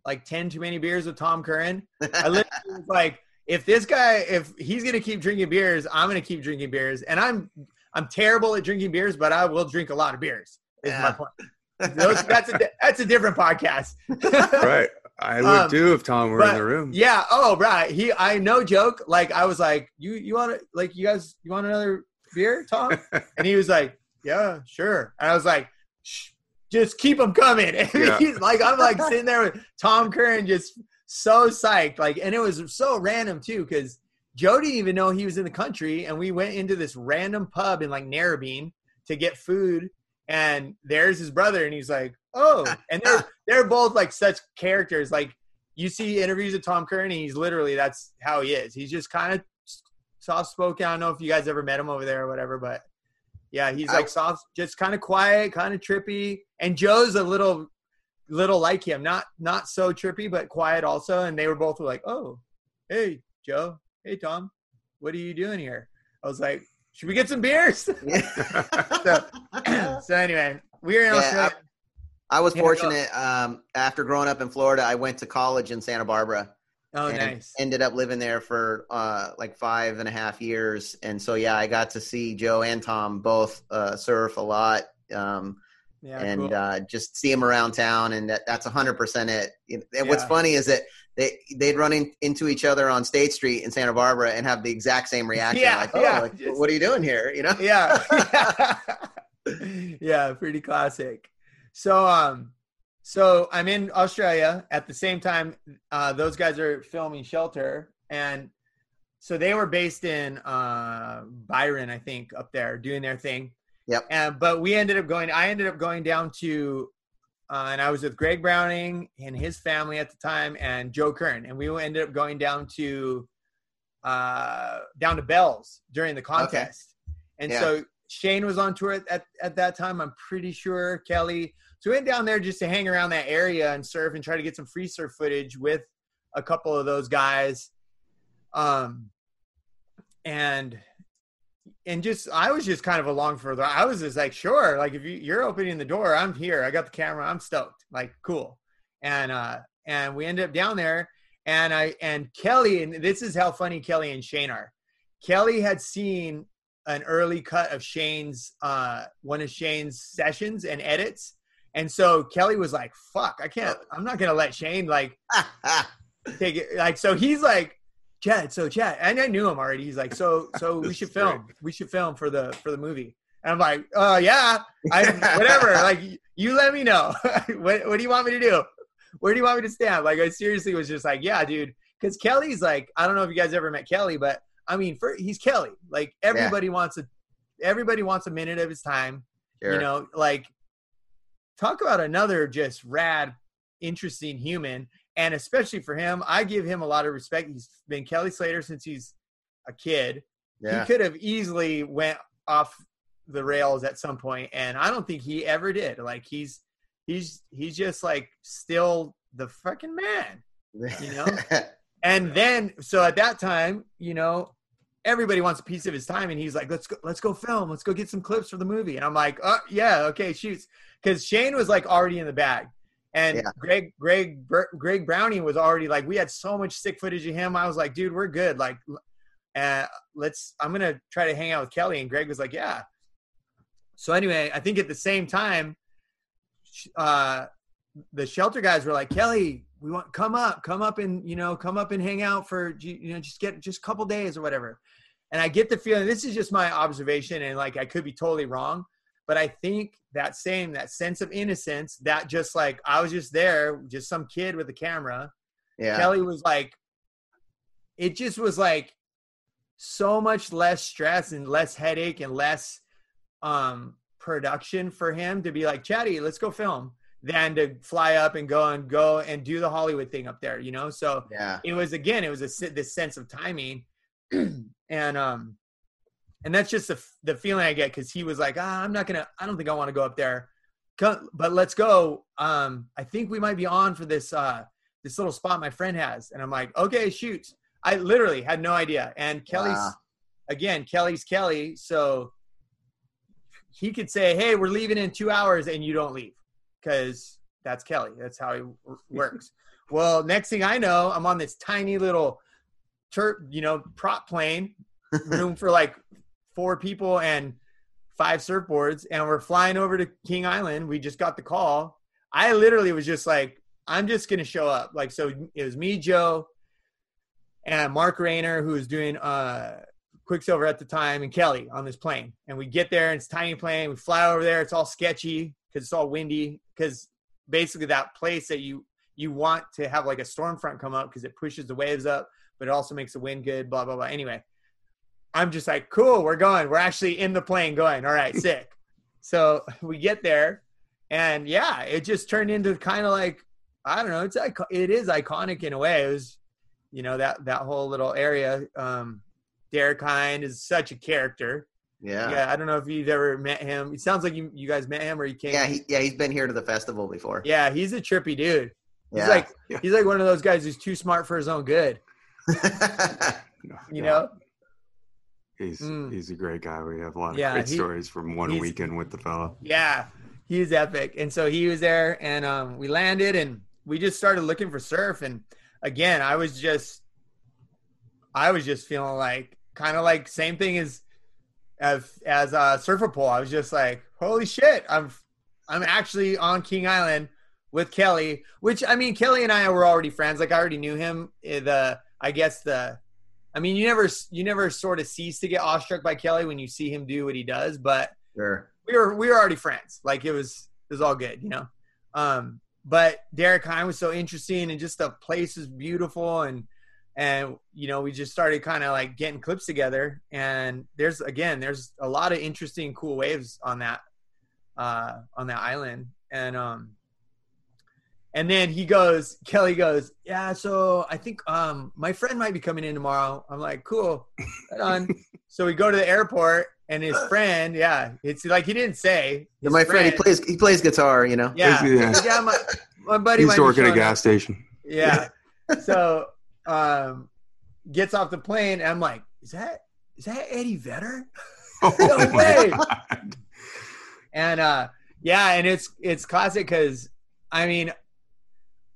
like 10 too many beers with Tom Curran. I literally was like, if he's going to keep drinking beers, I'm going to keep drinking beers. And I'm terrible at drinking beers, but I will drink a lot of beers is my point. That's a different podcast. Right. I would do if Tom were in the room. Yeah. Oh, right. No joke. Like I was like, you want another beer, Tom? And he was like, yeah, sure. And I was like, shh. Just keep them coming. And he's like, I'm like sitting there with Tom Curran, just so psyched. Like, and it was so random too, because Joe didn't even know he was in the country. And we went into this random pub in like Narrabeen to get food. And there's his brother. And he's like, oh, and they're both like such characters. Like you see interviews with Tom Curran. And he's literally, that's how he is. He's just kind of soft-spoken. I don't know if you guys ever met him over there or whatever, but yeah, he's like soft, just kind of quiet, kind of trippy. And Joe's a little like him, not so trippy, but quiet also. And they were both like, oh, hey, Joe. Hey, Tom, what are you doing here? I was like, should we get some beers? so anyway, we were in Australia. I was fortunate. After growing up in Florida, I went to college in Santa Barbara. Oh, nice. Ended up living there for like 5.5 years. And so, yeah, I got to see Joe and Tom both surf a lot. Cool. Just see them around town. And that's 100% it. And what's funny is that they'd run into each other on State Street in Santa Barbara and have the exact same reaction. Yeah, like, oh, yeah. Like, what are you doing here? You know? Yeah. Yeah. Pretty classic. So, So I'm in Australia at the same time. Those guys are filming Shelter. And so they were based in Byron, I think, up there doing their thing. Yep. But I ended up going down to, and I was with Greg Browning and his family at the time and Joe Curran. And we ended up going down to Bells during the contest. Okay. And so Shane was on tour at that time, I'm pretty sure, Kelly. So we went down there just to hang around that area and surf and try to get some free surf footage with a couple of those guys. And just, I was just kind of along for the, I was just like, sure. Like if you're opening the door, I'm here. I got the camera. I'm stoked. Like, cool. And we ended up down there and Kelly, and this is how funny Kelly and Shane are. Kelly had seen an early cut of Shane's, one of Shane's sessions and edits. And so Kelly was like, fuck, I'm not going to let Shane like take it. Like, so he's like, Chad. And I knew him already. He's like, so we should film. Great. We should film for the movie. And I'm like, oh yeah, whatever. Like you let me know. What do you want me to do? Where do you want me to stand? Like, I seriously was just like, yeah, dude. Cause Kelly's like, I don't know if you guys ever met Kelly, but I mean, he's Kelly. Like everybody wants a minute of his time, sure. You know, like, talk about another just rad, interesting human. And especially for him, I give him a lot of respect. He's been Kelly Slater since he's a kid. Yeah. He could have easily went off the rails at some point, and I don't think he ever did. Like he's just like still the fucking man, you know? And then, so at that time, you know, everybody wants a piece of his time. And he's like, let's go film. Let's go get some clips for the movie. And I'm like, oh yeah. Okay. Shoots. Cause Shane was like already in the bag and Greg Browning was already like, we had so much sick footage of him. I was like, dude, we're good. Like, I'm going to try to hang out with Kelly. And Greg was like, yeah. So anyway, I think at the same time, the Shelter guys were like, Kelly, we want, come up and, come up and hang out for, just a couple days or whatever. And I get the feeling, this is just my observation, and like, I could be totally wrong, but I think that sense of innocence, that just like, I was just there, just some kid with a camera. Yeah. Kelly was like, it just was like so much less stress and less headache and less production for him to be like, Chatty, let's go film, than to fly up and go and do the Hollywood thing up there, So yeah. It was this sense of timing. And that's just the feeling I get. Cause he was like, I don't think I want to go up there, but let's go. I think we might be on for this, this little spot my friend has. And I'm like, okay, shoot. I literally had no idea. And Kelly's Kelly. So he could say, hey, we're leaving in 2 hours, and you don't leave. Cause that's Kelly. That's how he works. Well, next thing I know, I'm on this tiny little prop plane, room for like 4 people and 5 surfboards, and we're flying over to King Island. We just got the call. I literally was just like, I'm just going to show up. Like, so it was me, Joe, and Mark Rayner, who was doing Quicksilver at the time, and Kelly on this plane. And we get there, and it's a tiny plane. We fly over there. It's all sketchy because it's all windy, because basically that place that you want to have like a storm front come up because it pushes the waves up, but it also makes the wind good, blah, blah, blah. Anyway, I'm just like, cool, we're going. We're actually in the plane going, all right, sick. So we get there, and yeah, it just turned into kind of like, I don't know. It is iconic in a way. It was, that whole little area. Derek Hine is such a character. Yeah. I don't know if you've ever met him. It sounds like you guys met him, or he came. Yeah. He's been here to the festival before. Yeah. He's a trippy dude. He's like one of those guys who's too smart for his own good. You know? He's a great guy. We have a lot of great stories from one weekend with the fella. Yeah. He's epic. And so he was there, and we landed, and we just started looking for surf. And again, I was just feeling like, kind of like same thing as Surfer Poll. I was just like, holy shit, I'm actually on King Island with Kelly, which, I mean, Kelly and I were already friends. Like, I already knew him. You never sort of cease to get awestruck by Kelly when you see him do what he does, but sure. We were already friends. Like, it was all good, but Derek Hine was so interesting, and just the place is beautiful. And, we just started kind of like getting clips together, and there's a lot of interesting, cool waves on that island. And then Kelly goes, yeah, so I think my friend might be coming in tomorrow. I'm like, cool, right on. So we go to the airport, and his friend, it's like, he didn't say. My friend, he plays guitar, Yeah, yeah, my buddy. He's working at a gas station. Yeah, so gets off the plane, and I'm like, is that Eddie Vedder? Oh, no way. God. And and it's classic, because I mean,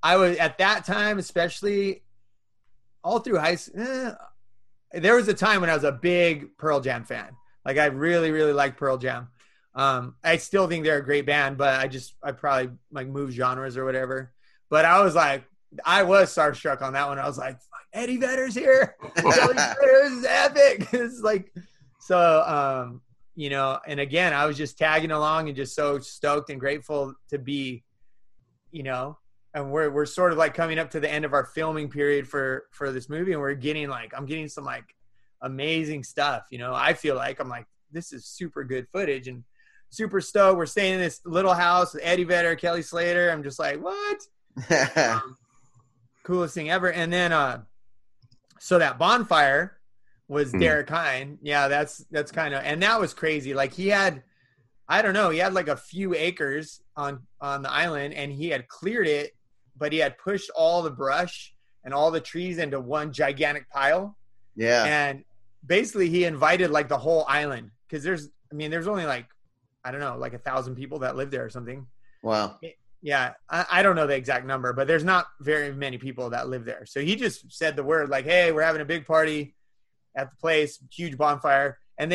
I was at that time, especially all through high school. There was a time when I was a big Pearl Jam fan. Like, I really, really liked Pearl Jam. I still think they're a great band, but I probably like move genres or whatever. But I was starstruck on that one. I was like, Eddie Vedder's here. This is epic. It's like, so, and again, I was just tagging along and just so stoked and grateful to be, and we're sort of like coming up to the end of our filming period for this movie, and we're getting like, I'm getting some like amazing stuff, I feel like, I'm like, this is super good footage, and super stoked. We're staying in this little house with Eddie Vedder, Kelly Slater. I'm just like, what? Coolest thing ever. And then, so that bonfire was Derek Hine. Yeah, that's kind of, and that was crazy. Like, he had like a few acres on the island, and he had cleared it, but he had pushed all the brush and all the trees into one gigantic pile. Yeah. And basically he invited like the whole island, because there's only like, I don't know, like 1,000 people that live there or something. Wow. Yeah. I don't know the exact number, but there's not very many people that live there. So he just said the word like, hey, we're having a big party at the place, huge bonfire. And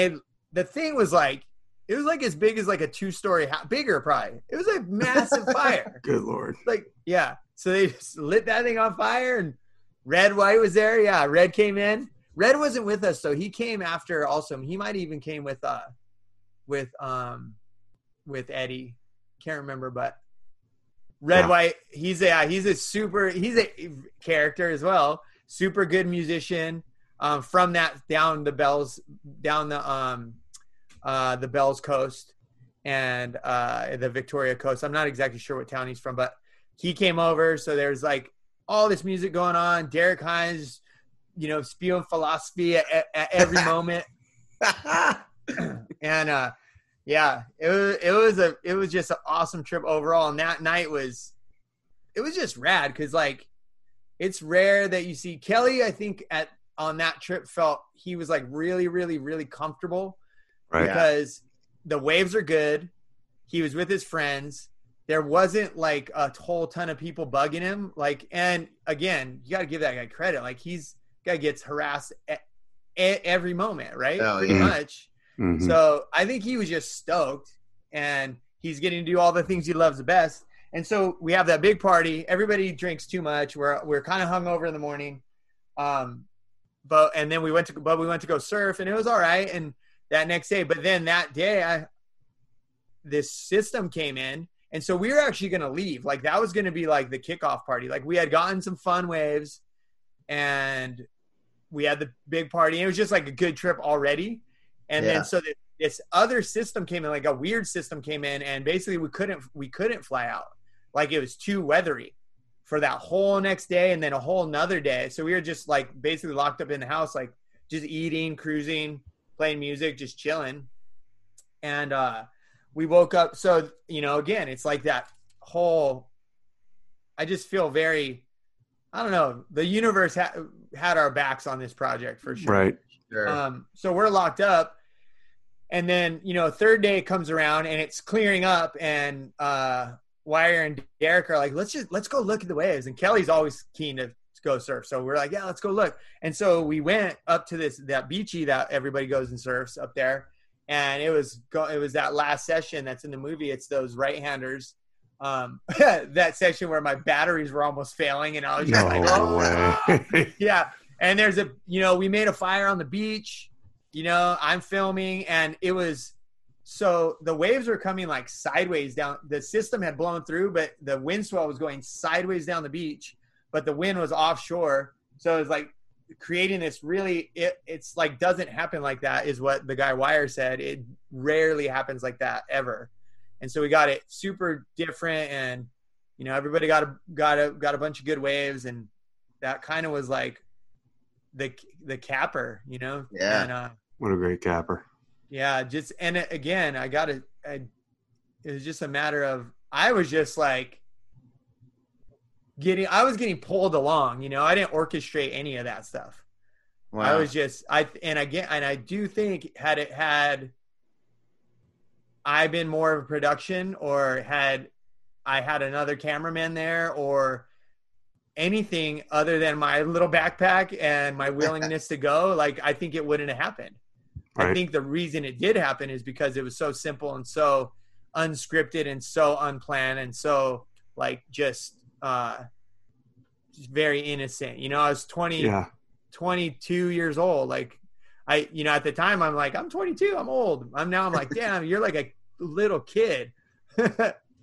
the thing was like, It was like as big as like a two-story house, bigger probably. It was a massive fire. Good Lord. Like, yeah. So they just lit that thing on fire, and Red White was there. Yeah, Red came in. Red wasn't with us, so he came after also. He might even came with Eddie. Can't remember, but Red White, he's a character as well. Super good musician. From that down the Bells coast and the Victoria coast. I'm not exactly sure what town he's from, but he came over. So there's like all this music going on. Derek Hines, spewing philosophy at every moment. And it was just an awesome trip overall. And that night was just rad. Cause like, it's rare that you see Kelly, I think on that trip felt he was like really, really, really comfortable. Right. Because the waves are good. He was with his friends. There wasn't like a whole ton of people bugging him. Like, and again, you got to give that guy credit. Like guy gets harassed at every moment, right? Oh, yeah. Pretty much. Mm-hmm. So I think he was just stoked, and he's getting to do all the things he loves the best. And so we have that big party. Everybody drinks too much. We're kind of hungover in the morning. But then we went to go surf, and it was all right. And that next day, but then that day, this system came in, and so we were actually going to leave. Like that was going to be like the kickoff party. Like we had gotten some fun waves, and we had the big party. It was just like a good trip already. And then so this other system came in, like a weird system came in, and basically we couldn't fly out. Like it was too weathery for that whole next day, and then a whole nother day. So we were just like basically locked up in the house, like just eating, cruising, playing music, just chilling. And we woke up. So, again, it's like that whole, I just feel very, I don't know. The universe had our backs on this project for sure. Right. Sure. So we're locked up, and then, third day comes around and it's clearing up, and Wire and Derek are like, let's go look at the waves. And Kelly's always keen to go surf, so we're like, yeah, let's go look. And so we went up to that beachy that everybody goes and surfs up there, and it was that last session that's in the movie. It's those right-handers, that section where my batteries were almost failing, and I was just way. Yeah. And there's a we made a fire on the beach, I'm filming, and it was so the waves were coming like sideways down. The system had blown through, but the wind swell was going sideways down the beach, but the wind was offshore. So it's like creating this really, it's like doesn't happen like that is what the guy Wire said. It rarely happens like that ever. And so we got it super different, and, everybody got a bunch of good waves, and that kind of was like the capper, Yeah. And, what a great capper. Yeah. It was just a matter of, I was just like, I was getting pulled along, I didn't orchestrate any of that stuff. Wow. I was just, I do think had I been more of a production, or had I had another cameraman there, or anything other than my little backpack and my willingness to go, like, I think it wouldn't have happened. Right. I think the reason it did happen is because it was so simple and so unscripted and so unplanned and so like just very innocent. I was 22 years old. Like I, at the time I'm like, I'm 22, I'm old. I'm like, damn, you're like a little kid.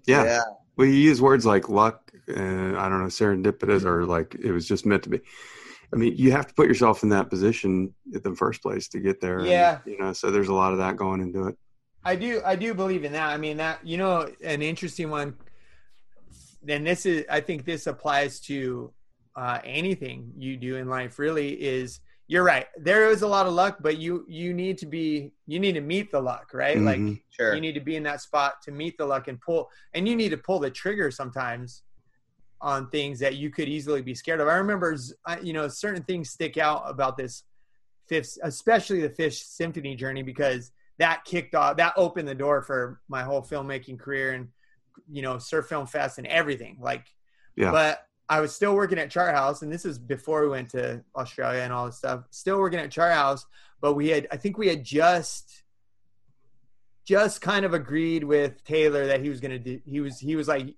Yeah. Well, you use words like luck and I don't know, serendipitous, or like, it was just meant to be. I mean, you have to put yourself in that position in the first place to get there. Yeah. And, so there's a lot of that going into it. I do believe in that. I mean that, an interesting one. Then I think this applies to anything you do in life really is, you're right. There is a lot of luck, but you need to meet the luck, right? Mm-hmm. Like sure. You need to be in that spot to meet the luck and you need to pull the trigger sometimes on things that you could easily be scared of. I remember, certain things stick out about this especially the Fifth Symphony journey, because that kicked off, that opened the door for my whole filmmaking career and, Surf Film Fest and everything. Like, yeah. But I was still working at Chart House, and this is before we went to Australia and all this stuff. Still working at Chart House, but I think we had just just kind of agreed with Taylor that he was going to do, he was like,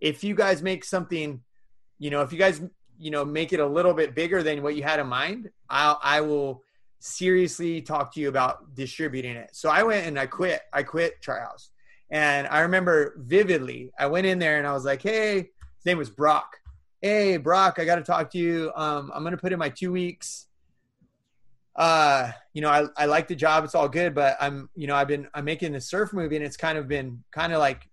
if you guys make something, you know, if you guys, you know, make it a little bit bigger than what you had in mind, I will seriously talk to you about distributing it. So I went and I quit Chart House. And I remember vividly, I went in there and I was like, hey, his name was Brock. Hey, Brock, I got to talk to you. I'm going to put in my 2 weeks. You know, I like the job. It's all good, but I'm making this surf movie and it's kind of like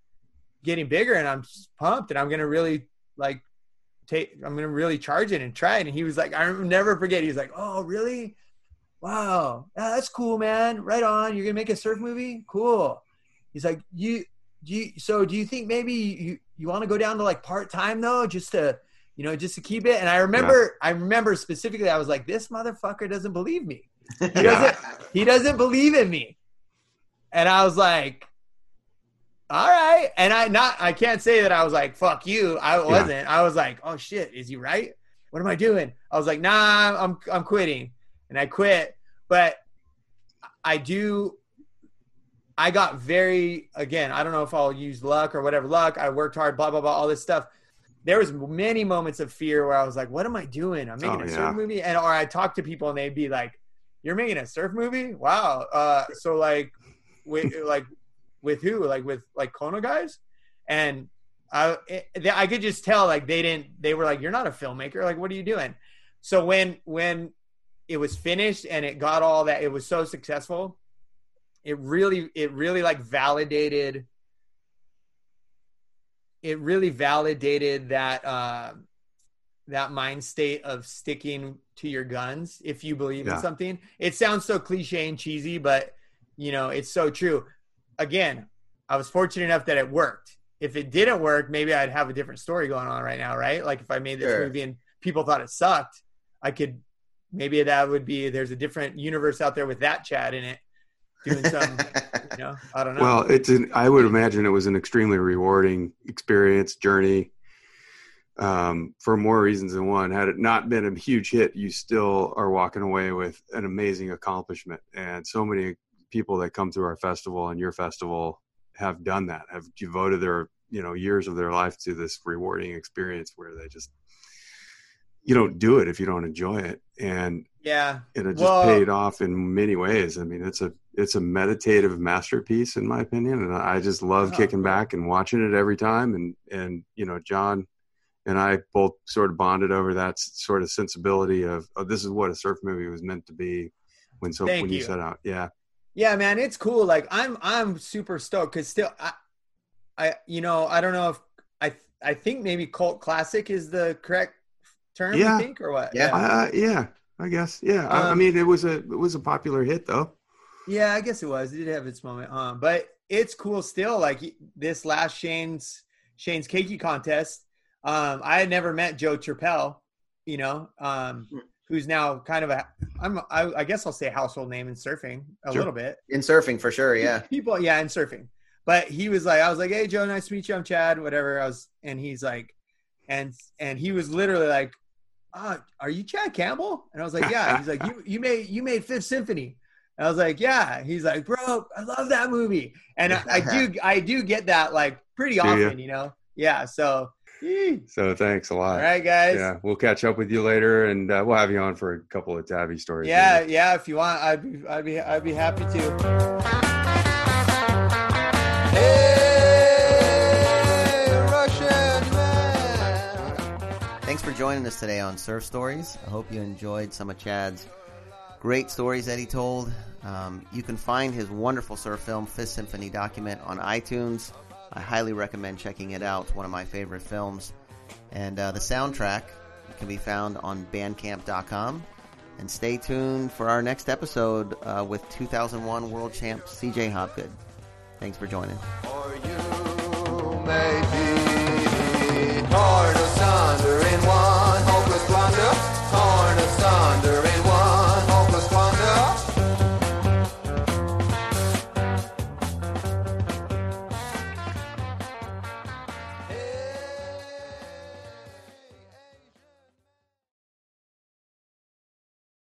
getting bigger and I'm pumped and I'm going to really like I'm going to really charge it and try it. And he was like, I'll never forget. He's like, oh, really? Wow. Yeah, that's cool, man. Right on. You're going to make a surf movie? Cool. He's like, do you think maybe you want to go down to like part-time though, just to keep it? And I remember specifically, I was like, this motherfucker doesn't believe me. He doesn't believe in me. And I was like, all right. And I can't say that I was like, fuck you. I wasn't. Yeah. I was like, oh shit, is he right? What am I doing? I was like, nah, I'm quitting. And I quit. But I got again, I don't know if I'll use luck or whatever luck. I worked hard, blah, blah, blah, all this stuff. There was many moments of fear where I was like, what am I doing? I'm making a surf movie. And, or I talked to people and they'd be like, you're making a surf movie? Wow. So like, with who? Like with like Kono guys? And I could just tell like they were like, you're not a filmmaker. Like, what are you doing? So when it was finished and it got all that, it was so successful. It really validated that that mind state of sticking to your guns if you believe in something. It sounds so cliche and cheesy, but you know, it's so true. Again, I was fortunate enough that it worked. If it didn't work, maybe I'd have a different story going on right now, right? Like if I made this movie and people thought it sucked, maybe that would be, there's a different universe out there with that Chad in it. Doing some, you know, I don't know. Well, I would imagine it was an extremely rewarding experience, journey, for more reasons than one. Had it not been a huge hit, you still are walking away with an amazing accomplishment. And so many people that come through our festival and your festival have done that, have devoted their, you know, years of their life to this rewarding experience where they just, you don't do it if you don't enjoy it. And it just paid off in many ways. I mean, it's a meditative masterpiece in my opinion. And I just love kicking back and watching it every time. And, you know, John and I both sort of bonded over that sort of sensibility of this is what a surf movie was meant to be when you set out. Yeah. Yeah, man, it's cool. Like I'm super stoked. Cause still, I you know, I don't know if I think maybe cult classic is the correct term, I think, or what? Yeah. Yeah, I guess. Yeah. I mean, it was a popular hit though. Yeah, I guess it was. It did have its moment, but it's cool still. Like this last Shane's Keiki contest, I had never met Joe Turpel, you know, who's now kind of I guess I'll say household name in surfing little bit. In surfing for sure, yeah. People, yeah, in surfing. But he was like, I was like, hey Joe, nice to meet you. I'm Chad, whatever. And he's like, and he was literally like, are you Chad Campbell? And I was like, yeah. He's like, you made Fifth Symphony. I was like, yeah. He's like, bro, I love that movie. And I do get that like pretty often, you know? Yeah. So thanks a lot. All right, guys. Yeah. We'll catch up with you later and we'll have you on for a couple of Tabby stories. Yeah. Later. Yeah. If you want, I'd be happy to. Thanks for joining us today on Surf Stories. I hope you enjoyed some of Chad's great stories that he told. You can find his wonderful surf film, Fifth Symphony Document, on iTunes. I highly recommend checking it out. It's one of my favorite films. And the soundtrack can be found on bandcamp.com. And stay tuned for our next episode with 2001 World Champ CJ Hopgood. Thanks for joining. Or you may be torn asunder.